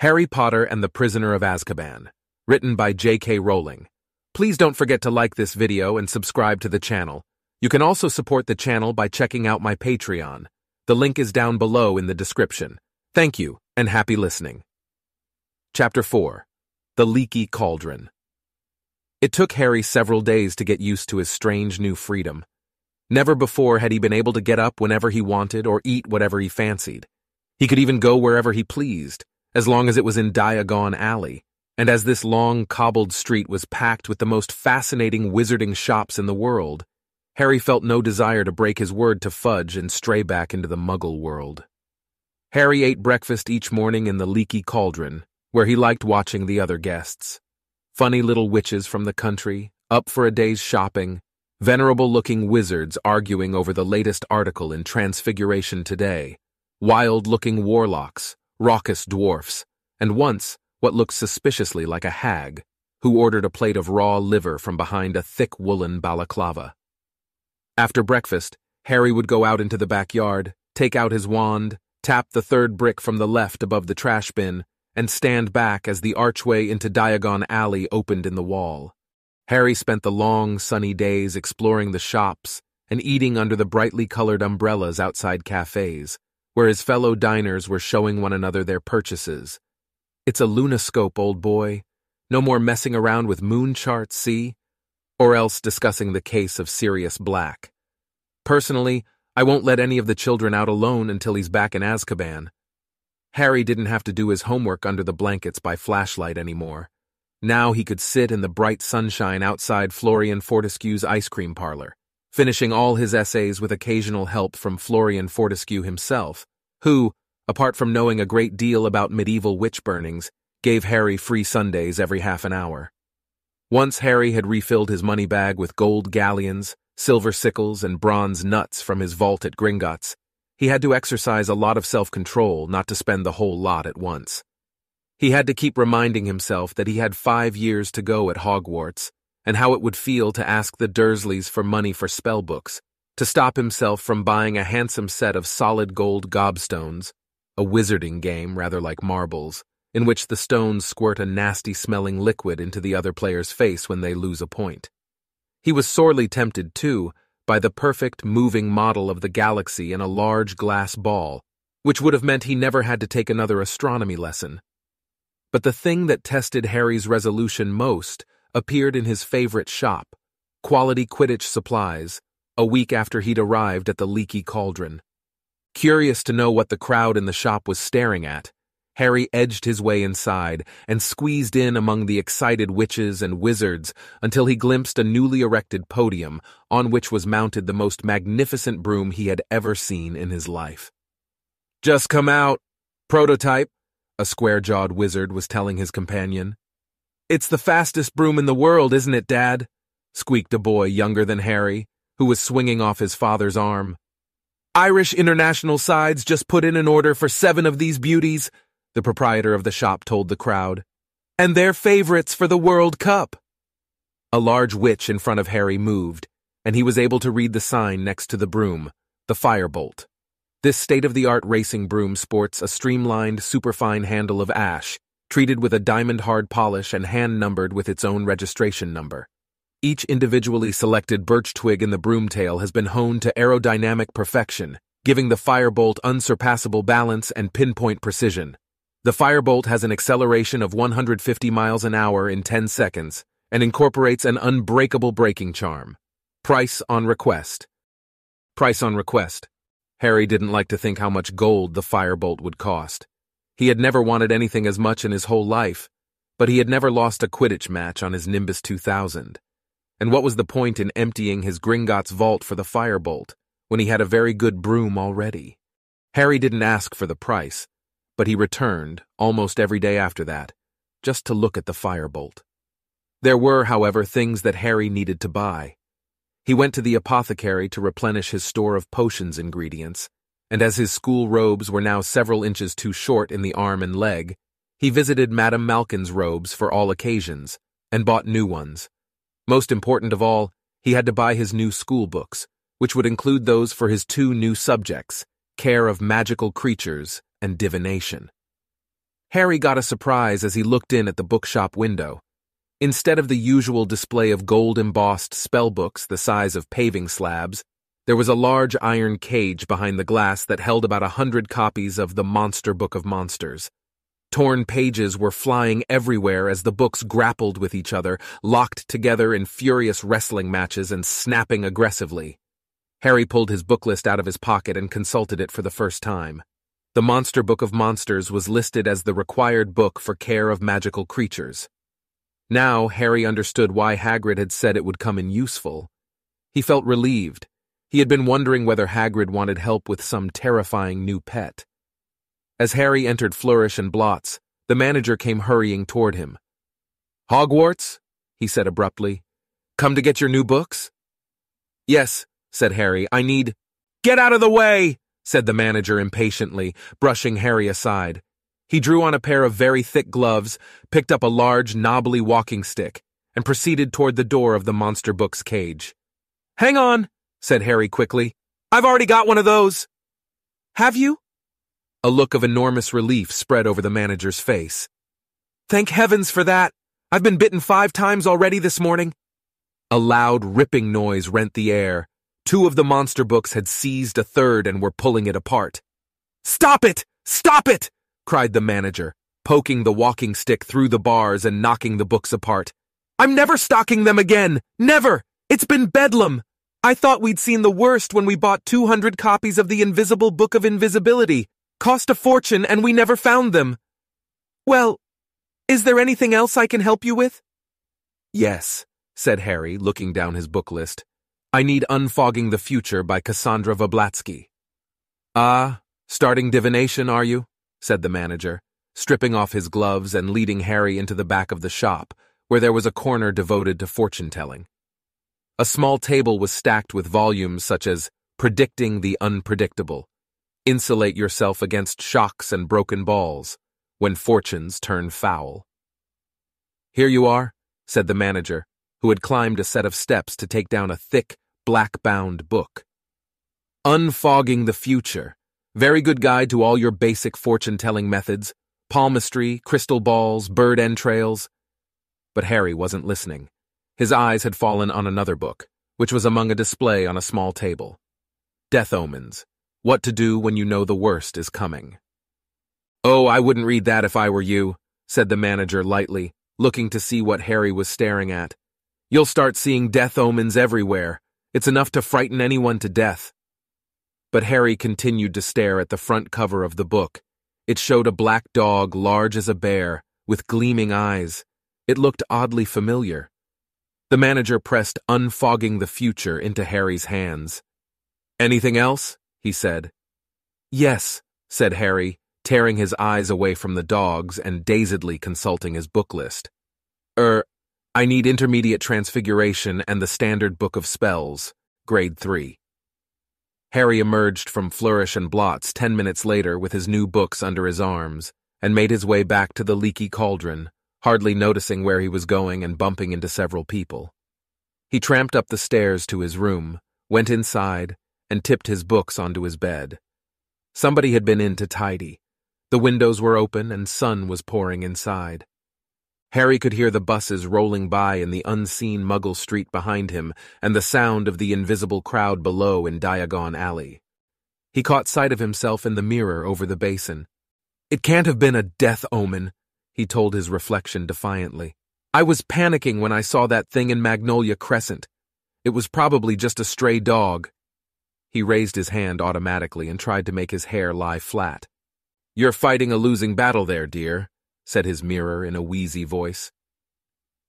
Harry Potter and the Prisoner of Azkaban, written by J.K. Rowling. Please don't forget to like this video and subscribe to the channel. You can also support the channel by checking out my Patreon. The link is down below in the description. Thank you, and happy listening. Chapter 4. The Leaky Cauldron. It took Harry several days to get used to his strange new freedom. Never before had he been able to get up whenever he wanted or eat whatever he fancied. He could even go wherever he pleased, as long as it was in Diagon Alley, and as this long, cobbled street was packed with the most fascinating wizarding shops in the world, Harry felt no desire to break his word to Fudge and stray back into the Muggle world. Harry ate breakfast each morning in the Leaky Cauldron, where he liked watching the other guests. Funny little witches from the country, up for a day's shopping, venerable-looking wizards arguing over the latest article in Transfiguration Today, wild-looking warlocks, raucous dwarfs, and once, what looked suspiciously like a hag, who ordered a plate of raw liver from behind a thick woolen balaclava. After breakfast, Harry would go out into the backyard, take out his wand, tap the third brick from the left above the trash bin, and stand back as the archway into Diagon Alley opened in the wall. Harry spent the long, sunny days exploring the shops and eating under the brightly colored umbrellas outside cafes, where his fellow diners were showing one another their purchases. It's a lunascope, old boy. No more messing around with moon charts, see? Or else discussing the case of Sirius Black. Personally, I won't let any of the children out alone until he's back in Azkaban. Harry didn't have to do his homework under the blankets by flashlight anymore. Now he could sit in the bright sunshine outside Florian Fortescue's ice cream parlor, finishing all his essays with occasional help from Florian Fortescue himself, who, apart from knowing a great deal about medieval witch burnings, gave Harry free Sundays every half an hour. Once Harry had refilled his money bag with gold galleons, silver sickles, and bronze nuts from his vault at Gringotts, he had to exercise a lot of self-control not to spend the whole lot at once. He had to keep reminding himself that he had 5 years to go at Hogwarts, and how it would feel to ask the Dursleys for money for spellbooks, to stop himself from buying a handsome set of solid gold gobstones, a wizarding game rather like marbles, in which the stones squirt a nasty-smelling liquid into the other player's face when they lose a point. He was sorely tempted, too, by the perfect moving model of the galaxy in a large glass ball, which would have meant he never had to take another astronomy lesson. But the thing that tested Harry's resolution most appeared in his favorite shop, Quality Quidditch Supplies, a week after he'd arrived at the Leaky Cauldron. Curious to know what the crowd in the shop was staring at, Harry edged his way inside and squeezed in among the excited witches and wizards until he glimpsed a newly erected podium on which was mounted the most magnificent broom he had ever seen in his life. "Just come out, prototype," a square-jawed wizard was telling his companion. "It's the fastest broom in the world, isn't it, Dad?" squeaked a boy younger than Harry, who was swinging off his father's arm. "Irish International Sides just put in an order for 7 of these beauties," the proprietor of the shop told the crowd. "And they're favorites for the World Cup." A large witch in front of Harry moved, and he was able to read the sign next to the broom, the Firebolt. This state-of-the-art racing broom sports a streamlined, superfine handle of ash, treated with a diamond hard polish and hand-numbered with its own registration number. Each individually selected birch twig in the broom tail has been honed to aerodynamic perfection, giving the Firebolt unsurpassable balance and pinpoint precision. The Firebolt has an acceleration of 150 miles an hour in 10 seconds and incorporates an unbreakable braking charm. Price on request. Price on request. Harry didn't like to think how much gold the Firebolt would cost. He had never wanted anything as much in his whole life, but he had never lost a Quidditch match on his Nimbus 2000. And what was the point in emptying his Gringotts vault for the Firebolt when he had a very good broom already? Harry didn't ask for the price, but he returned, almost every day after that, just to look at the Firebolt. There were, however, things that Harry needed to buy. He went to the apothecary to replenish his store of potions ingredients, and as his school robes were now several inches too short in the arm and leg, he visited Madame Malkin's robes for all occasions, and bought new ones. Most important of all, he had to buy his new school books, which would include those for his 2 new subjects, Care of Magical Creatures and Divination. Harry got a surprise as he looked in at the bookshop window. Instead of the usual display of gold-embossed spellbooks the size of paving slabs, there was a large iron cage behind the glass that held about 100 copies of The Monster Book of Monsters. Torn pages were flying everywhere as the books grappled with each other, locked together in furious wrestling matches and snapping aggressively. Harry pulled his book list out of his pocket and consulted it for the first time. The Monster Book of Monsters was listed as the required book for care of magical creatures. Now Harry understood why Hagrid had said it would come in useful. He felt relieved. He had been wondering whether Hagrid wanted help with some terrifying new pet. As Harry entered Flourish and Blotts, the manager came hurrying toward him. "Hogwarts?" he said abruptly. "Come to get your new books?" "Yes," said Harry. "I need—" "Get out of the way!" said the manager impatiently, brushing Harry aside. He drew on a pair of very thick gloves, picked up a large, knobbly walking stick, and proceeded toward the door of the Monster Book's cage. "Hang on," said Harry quickly. "I've already got one of those." "Have you?" A look of enormous relief spread over the manager's face. "Thank heavens for that. I've been bitten 5 times already this morning." A loud, ripping noise rent the air. 2 of the monster books had seized a 3rd and were pulling it apart. "Stop it! Stop it!" cried the manager, poking the walking stick through the bars and knocking the books apart. "I'm never stocking them again! Never! It's been bedlam! I thought we'd seen the worst when we bought 200 copies of the Invisible Book of Invisibility. Cost a fortune and we never found them. Well, is there anything else I can help you with?" "Yes," said Harry, looking down his book list. "I need Unfogging the Future by Cassandra Voblatsky." "Ah, starting divination, are you?" said the manager, stripping off his gloves and leading Harry into the back of the shop, where there was a corner devoted to fortune-telling. A small table was stacked with volumes such as Predicting the Unpredictable, Insulate Yourself Against Shocks and Broken Balls, When Fortunes Turn Foul. "Here you are," said the manager, who had climbed a set of steps to take down a thick, black-bound book. "Unfogging the Future. Very good guide to all your basic fortune-telling methods, palmistry, crystal balls, bird entrails." But Harry wasn't listening. His eyes had fallen on another book, which was among a display on a small table. Death Omens. What to do when you know the worst is coming. "Oh, I wouldn't read that if I were you," said the manager lightly, looking to see what Harry was staring at. "You'll start seeing death omens everywhere. It's enough to frighten anyone to death." But Harry continued to stare at the front cover of the book. It showed a black dog large as a bear, with gleaming eyes. It looked oddly familiar. The manager pressed Unfogging the Future into Harry's hands. "Anything else?" he said. "Yes," said Harry, tearing his eyes away from the dogs and dazedly consulting his book list. I need Intermediate Transfiguration and the Standard Book of Spells, Grade 3. Harry emerged from Flourish and Blotts 10 minutes later with his new books under his arms and made his way back to the Leaky Cauldron, hardly noticing where he was going and bumping into several people. He tramped up the stairs to his room, went inside, and tipped his books onto his bed. Somebody had been in to tidy. The windows were open and sun was pouring inside. Harry could hear the buses rolling by in the unseen Muggle Street behind him and the sound of the invisible crowd below in Diagon Alley. He caught sight of himself in the mirror over the basin. "It can't have been a death omen," he told his reflection defiantly. "I was panicking when I saw that thing in Magnolia Crescent. It was probably just a stray dog." He raised his hand automatically and tried to make his hair lie flat. "You're fighting a losing battle there, dear," said his mirror in a wheezy voice.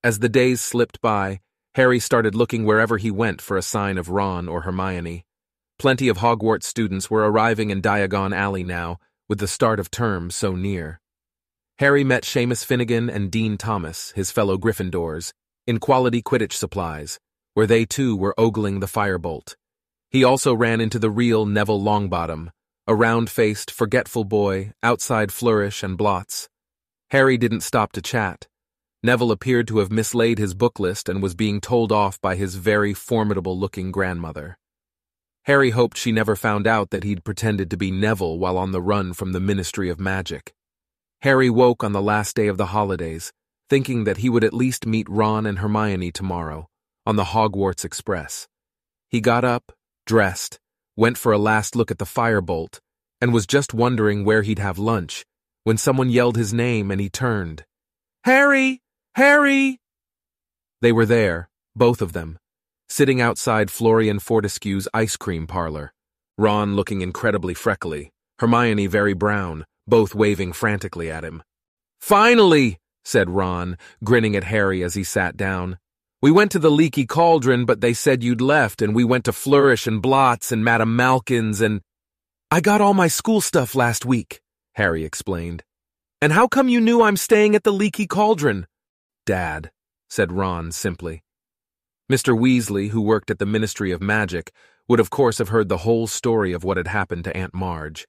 As the days slipped by, Harry started looking wherever he went for a sign of Ron or Hermione. Plenty of Hogwarts students were arriving in Diagon Alley now, with the start of term so near. Harry met Seamus Finnegan and Dean Thomas, his fellow Gryffindors, in Quality Quidditch Supplies, where they too were ogling the Firebolt. He also ran into the real Neville Longbottom, a round-faced, forgetful boy outside Flourish and Blotts. Harry didn't stop to chat. Neville appeared to have mislaid his book list and was being told off by his very formidable-looking grandmother. Harry hoped she never found out that he'd pretended to be Neville while on the run from the Ministry of Magic. Harry woke on the last day of the holidays, thinking that he would at least meet Ron and Hermione tomorrow, on the Hogwarts Express. He got up, dressed, went for a last look at the Firebolt, and was just wondering where he'd have lunch, when someone yelled his name and he turned. "Harry! Harry!" They were there, both of them, sitting outside Florian Fortescue's ice cream parlor, Ron looking incredibly freckly, Hermione very brown, both waving frantically at him. "Finally!" said Ron, grinning at Harry as he sat down. "We went to the Leaky Cauldron, but they said you'd left, and we went to Flourish and Blotts and Madame Malkin's and—" "I got all my school stuff last week," Harry explained. "And how come you knew I'm staying at the Leaky Cauldron?" "Dad," said Ron simply. Mr. Weasley, who worked at the Ministry of Magic, would of course have heard the whole story of what had happened to Aunt Marge.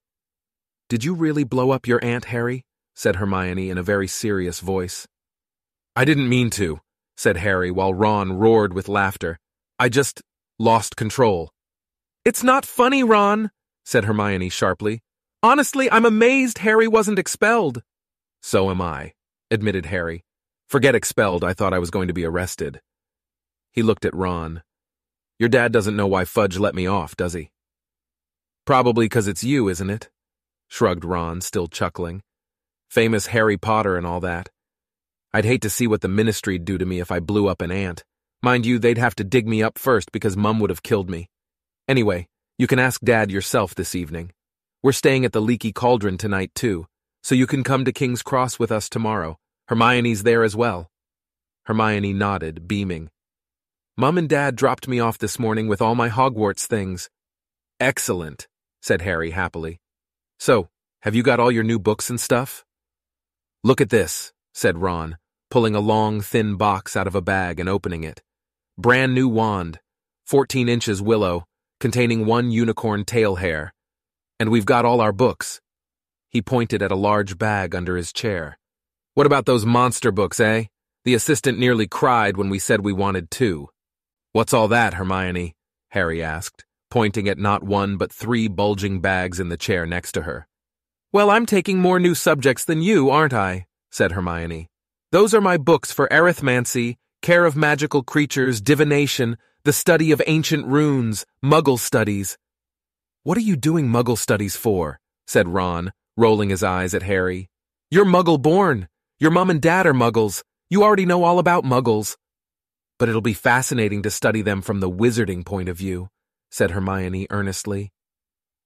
"Did you really blow up your aunt, Harry?" said Hermione in a very serious voice. "I didn't mean to," said Harry while Ron roared with laughter. "I just lost control." "It's not funny, Ron," said Hermione sharply. "Honestly, I'm amazed Harry wasn't expelled." "So am I," admitted Harry. "Forget expelled, I thought I was going to be arrested." He looked at Ron. "Your dad doesn't know why Fudge let me off, does he?" "Probably because it's you, isn't it?" shrugged Ron, still chuckling. "Famous Harry Potter and all that. I'd hate to see what the ministry'd do to me if I blew up an aunt. Mind you, they'd have to dig me up first because Mum would have killed me. Anyway, you can ask Dad yourself this evening. We're staying at the Leaky Cauldron tonight, too, so you can come to King's Cross with us tomorrow. Hermione's there as well." Hermione nodded, beaming. "Mum and Dad dropped me off this morning with all my Hogwarts things." "Excellent," said Harry happily. "So, have you got all your new books and stuff?" "Look at this," said Ron, pulling a long, thin box out of a bag and opening it. "Brand new wand, 14 inches willow, containing one unicorn tail hair. And we've got all our books." He pointed at a large bag under his chair. "What about those monster books, eh? The assistant nearly cried when we said we wanted two." "What's all that, Hermione?" Harry asked, pointing at not one but three bulging bags in the chair next to her. "Well, I'm taking more new subjects than you, aren't I?" said Hermione. "Those are my books for arithmancy, care of magical creatures, divination, the study of ancient runes, Muggle Studies." "What are you doing Muggle Studies for?" said Ron, rolling his eyes at Harry. "You're Muggle-born. Your Mum and Dad are Muggles. You already know all about Muggles." "But it'll be fascinating to study them from the wizarding point of view," said Hermione earnestly.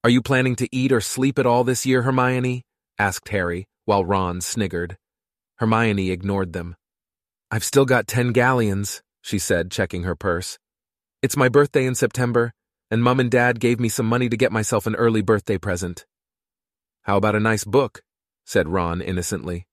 "Are you planning to eat or sleep at all this year, Hermione?" asked Harry, while Ron sniggered. Hermione ignored them. "I've still got 10 galleons, she said, checking her purse. "It's my birthday in September, and Mum and Dad gave me some money to get myself an early birthday present." "How about a nice book?" said Ron innocently.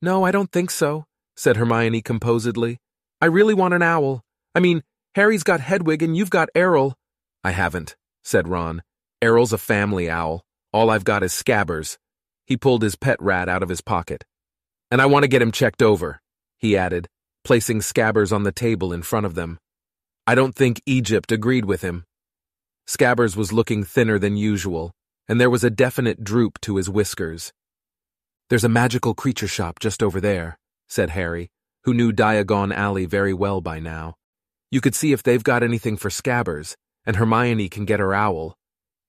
"No, I don't think so," said Hermione composedly. "I really want an owl. I mean, Harry's got Hedwig and you've got Errol." "I haven't," said Ron. "Errol's a family owl. All I've got is Scabbers." He pulled his pet rat out of his pocket. "And I want to get him checked over," he added, placing Scabbers on the table in front of them. "I don't think Egypt agreed with him." Scabbers was looking thinner than usual, and there was a definite droop to his whiskers. "There's a magical creature shop just over there," said Harry, who knew Diagon Alley very well by now. "You could see if they've got anything for Scabbers, and Hermione can get her owl."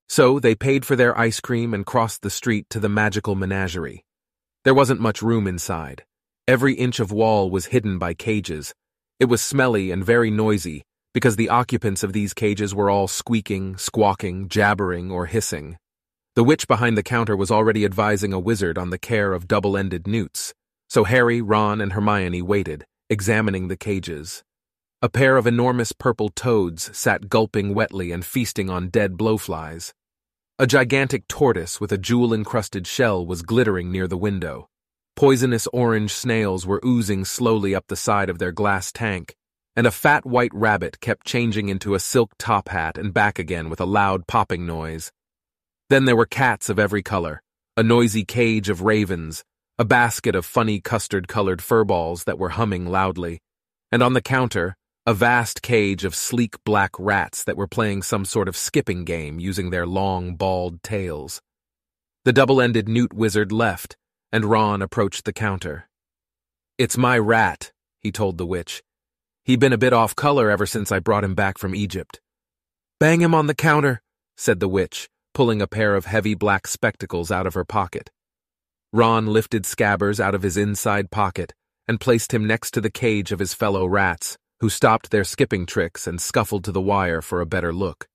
So they paid for their ice cream and crossed the street to the magical menagerie. There wasn't much room inside. Every inch of wall was hidden by cages. It was smelly and very noisy, because the occupants of these cages were all squeaking, squawking, jabbering, or hissing. The witch behind the counter was already advising a wizard on the care of double-ended newts, so Harry, Ron, and Hermione waited, examining the cages. A pair of enormous purple toads sat gulping wetly and feasting on dead blowflies. A gigantic tortoise with a jewel-encrusted shell was glittering near the window. Poisonous orange snails were oozing slowly up the side of their glass tank, and a fat white rabbit kept changing into a silk top hat and back again with a loud popping noise. Then there were cats of every color, a noisy cage of ravens, a basket of funny custard-colored furballs that were humming loudly, and on the counter, a vast cage of sleek black rats that were playing some sort of skipping game using their long, bald tails. The double-ended newt wizard left, and Ron approached the counter. "It's my rat," he told the witch. "He'd been a bit off color ever since I brought him back from Egypt." "Bang him on the counter," said the witch, pulling a pair of heavy black spectacles out of her pocket. Ron lifted Scabbers out of his inside pocket and placed him next to the cage of his fellow rats, who stopped their skipping tricks and scuffled to the wire for a better look.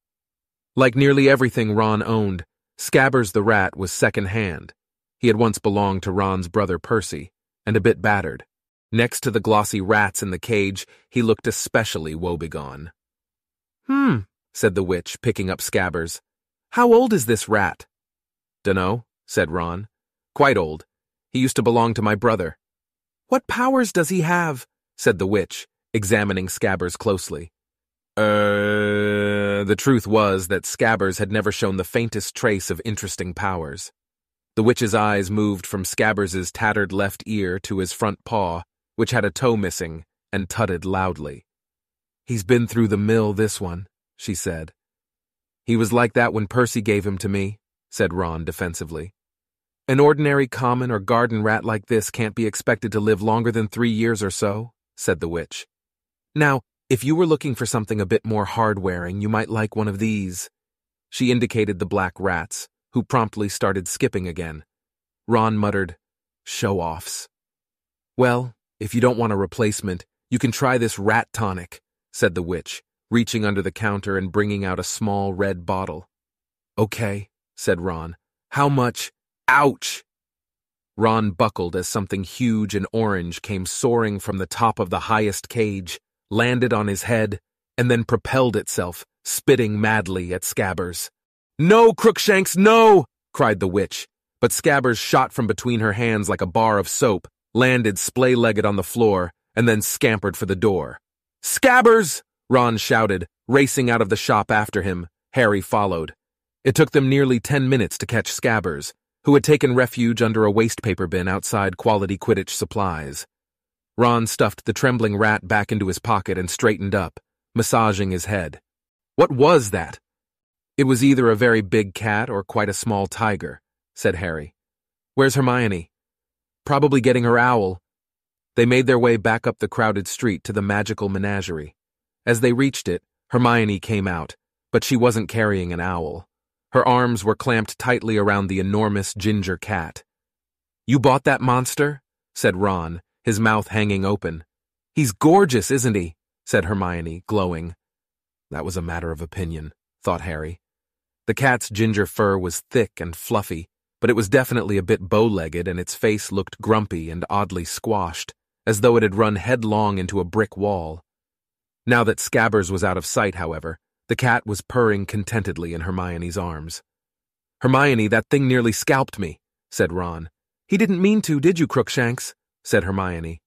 Like nearly everything Ron owned, Scabbers the rat was second-hand. He had once belonged to Ron's brother Percy, and a bit battered. Next to the glossy rats in the cage, he looked especially woebegone. "Hmm," said the witch, picking up Scabbers. "How old is this rat?" "Dunno," said Ron. "Quite old. He used to belong to my brother." "What powers does he have?" said the witch, examining Scabbers closely. The truth was that Scabbers had never shown the faintest trace of interesting powers. The witch's eyes moved from Scabbers' tattered left ear to his front paw, which had a toe missing, and tutted loudly. "He's been through the mill, this one," she said. "He was like that when Percy gave him to me," said Ron defensively. "An ordinary common or garden rat like this can't be expected to live longer than 3 years or so," said the witch. "Now, if you were looking for something a bit more hard-wearing, you might like one of these." She indicated the black rats, who promptly started skipping again. Ron muttered, "Show-offs." "Well, if you don't want a replacement, you can try this rat tonic," said the witch, reaching under the counter and bringing out a small red bottle. "Okay," said Ron. "How much?" "Ouch!" Ron buckled as something huge and orange came soaring from the top of the highest cage, landed on his head, and then propelled itself, spitting madly at Scabbers. "No, Crookshanks, no!" cried the witch, but Scabbers shot from between her hands like a bar of soap, landed splay-legged on the floor, and then scampered for the door. "Scabbers!" Ron shouted, racing out of the shop after him. Harry followed. It took them nearly 10 minutes to catch Scabbers, who had taken refuge under a wastepaper bin outside Quality Quidditch Supplies. Ron stuffed the trembling rat back into his pocket and straightened up, massaging his head. "What was that?" "It was either a very big cat or quite a small tiger," said Harry. "Where's Hermione?" "Probably getting her owl." They made their way back up the crowded street to the magical menagerie. As they reached it, Hermione came out, but she wasn't carrying an owl. Her arms were clamped tightly around the enormous ginger cat. "You bought that monster?" said Ron, his mouth hanging open. "He's gorgeous, isn't he?" said Hermione, glowing. That was a matter of opinion, thought Harry. The cat's ginger fur was thick and fluffy, but it was definitely a bit bow-legged and its face looked grumpy and oddly squashed, as though it had run headlong into a brick wall. Now that Scabbers was out of sight, however, the cat was purring contentedly in Hermione's arms. "Hermione, that thing nearly scalped me," said Ron. "He didn't mean to, did you, Crookshanks?" said Hermione.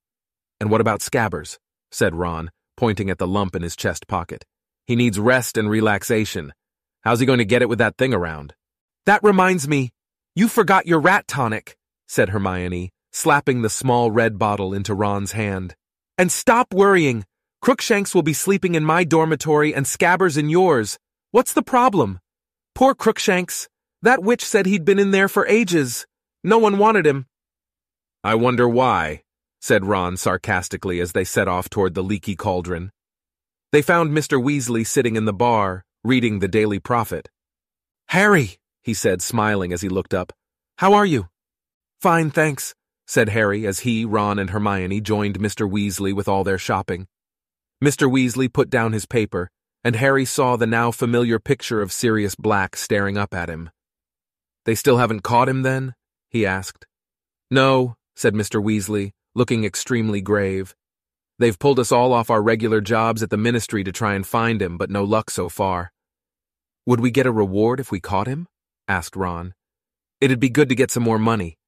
"And what about Scabbers?" said Ron, pointing at the lump in his chest pocket. "He needs rest and relaxation. How's he going to get it with that thing around?" "That reminds me, you forgot your rat tonic," said Hermione, slapping the small red bottle into Ron's hand. "And stop worrying. Crookshanks will be sleeping in my dormitory and Scabbers in yours. What's the problem? Poor Crookshanks. That witch said he'd been in there for ages. No one wanted him." "I wonder why," said Ron sarcastically as they set off toward the Leaky Cauldron. They found Mr. Weasley sitting in the bar, reading the Daily Prophet. "Harry," he said, smiling as he looked up, "how are you?" "Fine, thanks," said Harry as he, Ron, and Hermione joined Mr. Weasley with all their shopping. Mr. Weasley put down his paper, and Harry saw the now familiar picture of Sirius Black staring up at him. "They still haven't caught him, then?" he asked. "No," said Mr. Weasley, looking extremely grave. "They've pulled us all off our regular jobs at the ministry to try and find him, but no luck so far." "Would we get a reward if we caught him?" asked Ron. "It'd be good to get some more money."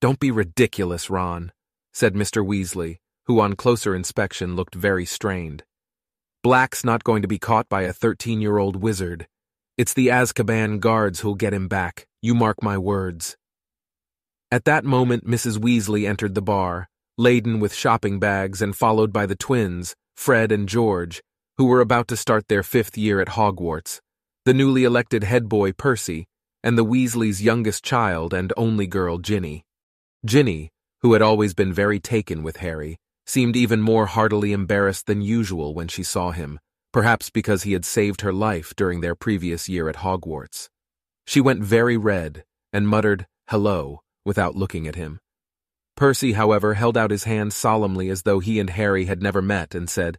"Don't be ridiculous, Ron," said Mr. Weasley, who on closer inspection looked very strained. "Black's not going to be caught by a 13-year-old wizard. It's the Azkaban guards who'll get him back, you mark my words." At that moment, Mrs. Weasley entered the bar, laden with shopping bags and followed by the twins, Fred and George, who were about to start their 5th year at Hogwarts, the newly elected head boy Percy, and the Weasleys' youngest child and only girl Ginny. Ginny, who had always been very taken with Harry, seemed even more heartily embarrassed than usual when she saw him, perhaps because he had saved her life during their previous year at Hogwarts. She went very red and muttered, "Hello," without looking at him. Percy, however, held out his hand solemnly as though he and Harry had never met and said,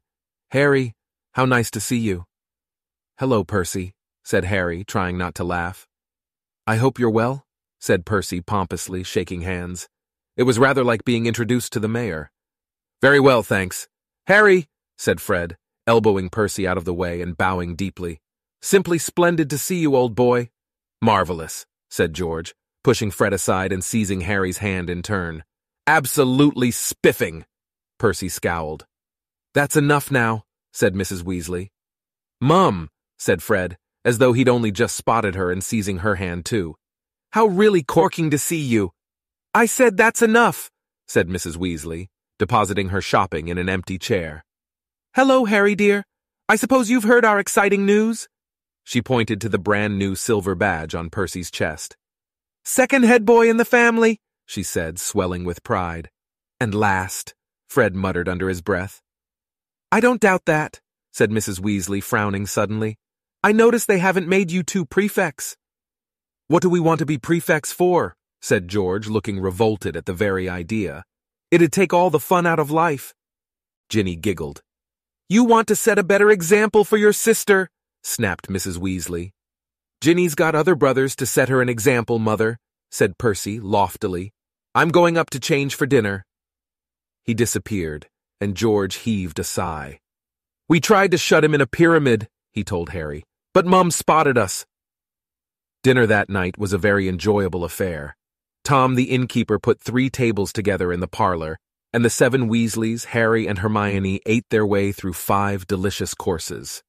"Harry, how nice to see you." "Hello, Percy," said Harry, trying not to laugh. "I hope you're well," said Percy pompously, shaking hands. It was rather like being introduced to the mayor. "Very well, thanks. Harry," said Fred, elbowing Percy out of the way and bowing deeply. "Simply splendid to see you, old boy." "Marvelous," said George, pushing Fred aside and seizing Harry's hand in turn. "Absolutely spiffing!" Percy scowled. "That's enough now," said Mrs. Weasley. "Mum," said Fred, as though he'd only just spotted her and seizing her hand too. "How really corking to see you." "I said that's enough," said Mrs. Weasley, depositing her shopping in an empty chair. "Hello, Harry dear. I suppose you've heard our exciting news?" She pointed to the brand new silver badge on Percy's chest. "Second head boy in the family," she said, swelling with pride. "And last," Fred muttered under his breath. "I don't doubt that," said Mrs. Weasley, frowning suddenly. "I notice they haven't made you two prefects." "What do we want to be prefects for?" said George, looking revolted at the very idea. "It'd take all the fun out of life." Ginny giggled. "You want to set a better example for your sister," snapped Mrs. Weasley. "Ginny's got other brothers to set her an example, Mother," said Percy, loftily. "I'm going up to change for dinner." He disappeared, and George heaved a sigh. "We tried to shut him in a pyramid," he told Harry, "but Mum spotted us." Dinner that night was a very enjoyable affair. Tom the innkeeper put 3 tables together in the parlor, and the 7 Weasleys, Harry, and Hermione ate their way through 5 delicious courses.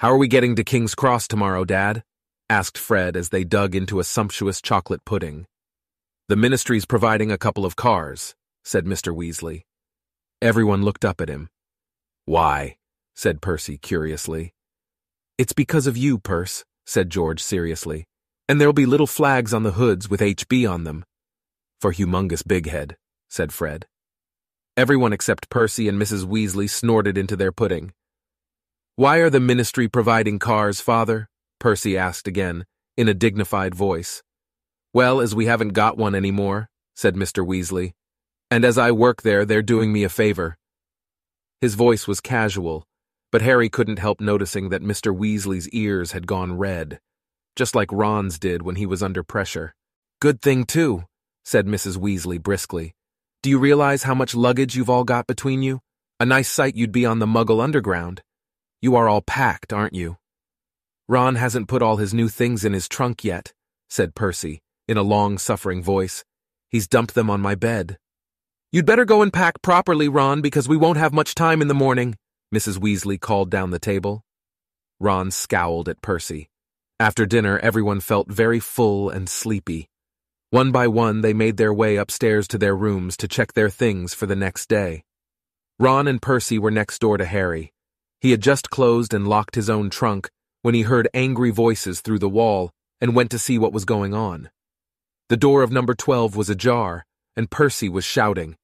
"How are we getting to King's Cross tomorrow, Dad?" asked Fred as they dug into a sumptuous chocolate pudding. "The ministry's providing a couple of cars," said Mr. Weasley. Everyone looked up at him. "Why?" said Percy curiously. "It's because of you, Perce," said George seriously. "And there'll be little flags on the hoods with HB on them." "For humongous bighead," said Fred. Everyone except Percy and Mrs. Weasley snorted into their pudding. "Why are the ministry providing cars, Father?" Percy asked again, in a dignified voice. "Well, as we haven't got one any more," said Mr. Weasley. "And as I work there, they're doing me a favor." His voice was casual, but Harry couldn't help noticing that Mr. Weasley's ears had gone red, just like Ron's did when he was under pressure. "Good thing, too," said Mrs. Weasley briskly. "Do you realize how much luggage you've all got between you? A nice sight you'd be on the Muggle Underground. You are all packed, aren't you?" "Ron hasn't put all his new things in his trunk yet," said Percy, in a long-suffering voice. "He's dumped them on my bed." "You'd better go and pack properly, Ron, because we won't have much time in the morning," Mrs. Weasley called down the table. Ron scowled at Percy. After dinner, everyone felt very full and sleepy. One by one, they made their way upstairs to their rooms to check their things for the next day. Ron and Percy were next door to Harry. He had just closed and locked his own trunk when he heard angry voices through the wall and went to see what was going on. The door of number 12 was ajar, and Percy was shouting,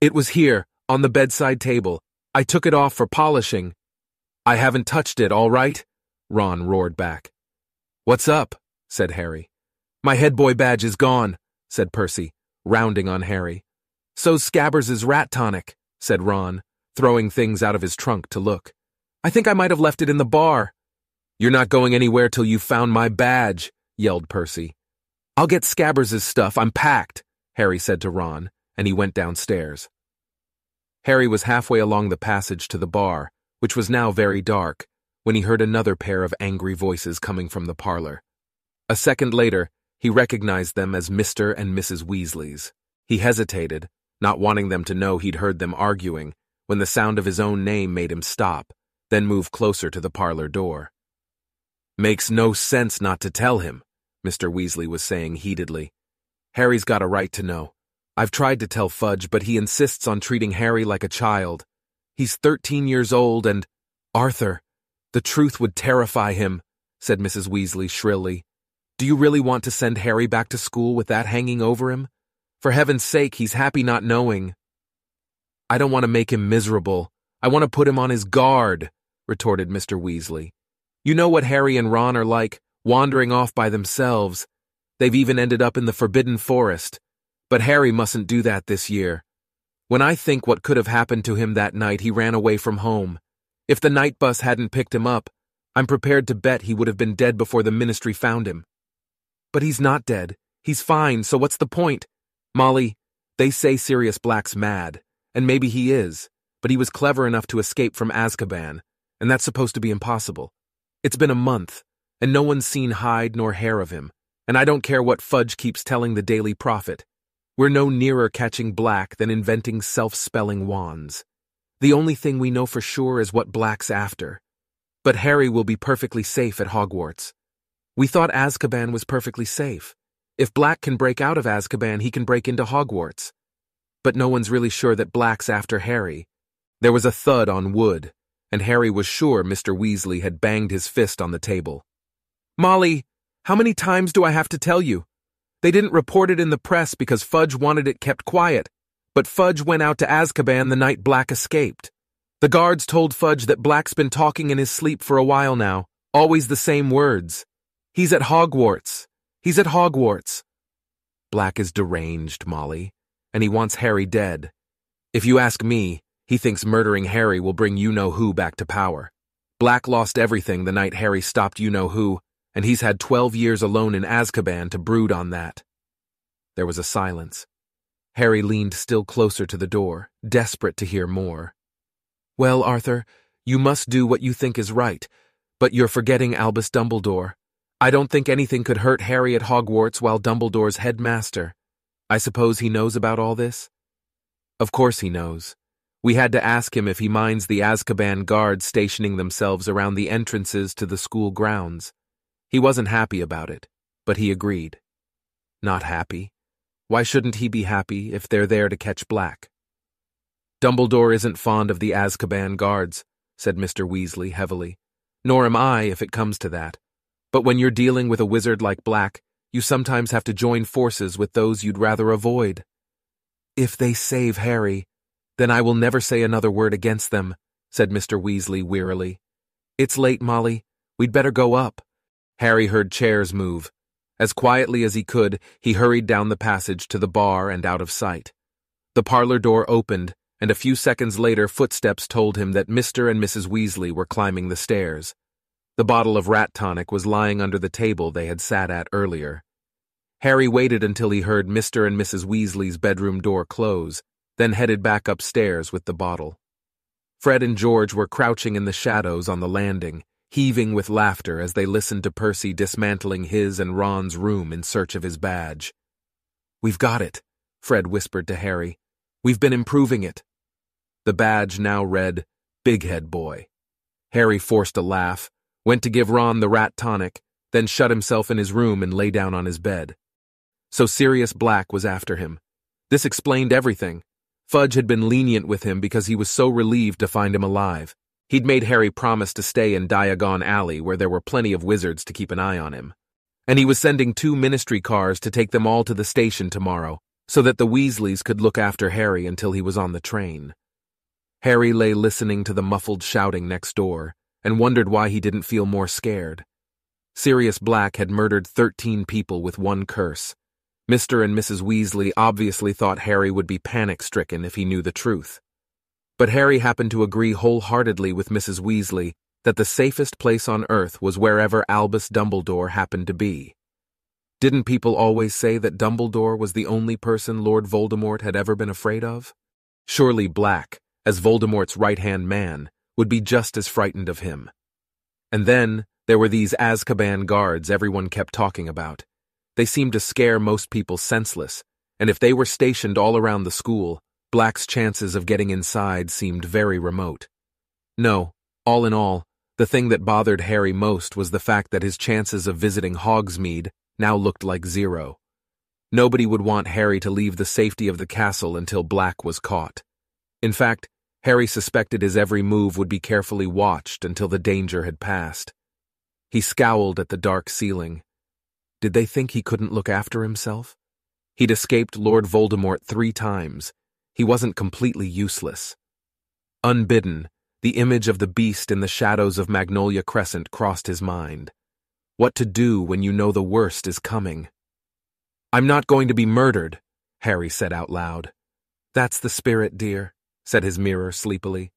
"It was here, on the bedside table. I took it off for polishing." "I haven't touched it, all right?" Ron roared back. "What's up?" said Harry. "My head boy badge is gone," said Percy, rounding on Harry. "So's Scabbers' rat tonic," said Ron, throwing things out of his trunk to look. "I think I might have left it in the bar." "You're not going anywhere till you've found my badge," yelled Percy. "I'll get Scabbers' stuff, I'm packed," Harry said to Ron, and he went downstairs. Harry was halfway along the passage to the bar, which was now very dark, when he heard another pair of angry voices coming from the parlor. A second later, he recognized them as Mr. and Mrs. Weasley's. He hesitated, not wanting them to know he'd heard them arguing, when the sound of his own name made him stop, then move closer to the parlor door. "Makes no sense not to tell him," Mr. Weasley was saying heatedly. "Harry's got a right to know. I've tried to tell Fudge, but he insists on treating Harry like a child. He's 13 years old and... Arthur... The truth would terrify him," said Mrs. Weasley shrilly. "Do you really want to send Harry back to school with that hanging over him? For heaven's sake, he's happy not knowing. I don't want to make him miserable. I want to put him on his guard, retorted Mr. Weasley. You know what Harry and Ron are like, wandering off by themselves. They've even ended up in the Forbidden Forest. But Harry mustn't do that this year. When I think what could have happened to him that night he ran away from home. If the night bus hadn't picked him up, I'm prepared to bet he would have been dead before the Ministry found him. But he's not dead. He's fine, so what's the point? Molly, they say Sirius Black's mad, and maybe he is, but he was clever enough to escape from Azkaban, and that's supposed to be impossible. It's been a month, and no one's seen hide nor hair of him, and I don't care what Fudge keeps telling the Daily Prophet. We're no nearer catching Black than inventing self-spelling wands. The only thing we know for sure is what Black's after. But Harry will be perfectly safe at Hogwarts. We thought Azkaban was perfectly safe. If Black can break out of Azkaban, he can break into Hogwarts. But no one's really sure that Black's after Harry. There was a thud on wood, and Harry was sure Mr. Weasley had banged his fist on the table. Molly, how many times do I have to tell you? They didn't report it in the press because Fudge wanted it kept quiet, but Fudge went out to Azkaban the night Black escaped. The guards told Fudge that Black's been talking in his sleep for a while now, always the same words. He's at Hogwarts. He's at Hogwarts. Black is deranged, Molly, and he wants Harry dead. If you ask me, he thinks murdering Harry will bring you-know-who back to power. Black lost everything the night Harry stopped you-know-who, and he's had 12 years alone in Azkaban to brood on that. There was a silence. Harry leaned still closer to the door, desperate to hear more. Well, Arthur, you must do what you think is right, but you're forgetting Albus Dumbledore. I don't think anything could hurt Harry at Hogwarts while Dumbledore's headmaster. I suppose he knows about all this? Of course he knows. We had to ask him if he minds the Azkaban guards stationing themselves around the entrances to the school grounds. He wasn't happy about it, but he agreed. Not happy? Why shouldn't he be happy if they're there to catch Black? Dumbledore isn't fond of the Azkaban guards, said Mr. Weasley heavily. Nor am I, if it comes to that. But when you're dealing with a wizard like Black, you sometimes have to join forces with those you'd rather avoid. If they save Harry, then I will never say another word against them, said Mr. Weasley wearily. It's late, Molly. We'd better go up. Harry heard chairs move. As quietly as he could, he hurried down the passage to the bar and out of sight. The parlor door opened, and a few seconds later footsteps told him that Mr. and Mrs. Weasley were climbing the stairs. The bottle of rat tonic was lying under the table they had sat at earlier. Harry waited until he heard Mr. and Mrs. Weasley's bedroom door close, then headed back upstairs with the bottle. Fred and George were crouching in the shadows on the landing, heaving with laughter as they listened to Percy dismantling his and Ron's room in search of his badge. We've got it, Fred whispered to Harry. We've been improving it. The badge now read, Big Head Boy. Harry forced a laugh, went to give Ron the rat tonic, then shut himself in his room and lay down on his bed. So Sirius Black was after him. This explained everything. Fudge had been lenient with him because he was so relieved to find him alive. He'd made Harry promise to stay in Diagon Alley where there were plenty of wizards to keep an eye on him. And he was sending 2 ministry cars to take them all to the station tomorrow so that the Weasleys could look after Harry until he was on the train. Harry lay listening to the muffled shouting next door and wondered why he didn't feel more scared. Sirius Black had murdered 13 people with 1 curse. Mr. and Mrs. Weasley obviously thought Harry would be panic-stricken if he knew the truth. But Harry happened to agree wholeheartedly with Mrs. Weasley that the safest place on Earth was wherever Albus Dumbledore happened to be. Didn't people always say that Dumbledore was the only person Lord Voldemort had ever been afraid of? Surely Black, as Voldemort's right-hand man, would be just as frightened of him. And then there were these Azkaban guards everyone kept talking about. They seemed to scare most people senseless, and if they were stationed all around the school, Black's chances of getting inside seemed very remote. No, all in all, the thing that bothered Harry most was the fact that his chances of visiting Hogsmeade now looked like 0. Nobody would want Harry to leave the safety of the castle until Black was caught. In fact, Harry suspected his every move would be carefully watched until the danger had passed. He scowled at the dark ceiling. Did they think he couldn't look after himself? He'd escaped Lord Voldemort 3 times. He wasn't completely useless. Unbidden, the image of the beast in the shadows of Magnolia Crescent crossed his mind. What to do when you know the worst is coming? "I'm not going to be murdered," Harry said out loud. "That's the spirit, dear," said his mirror sleepily.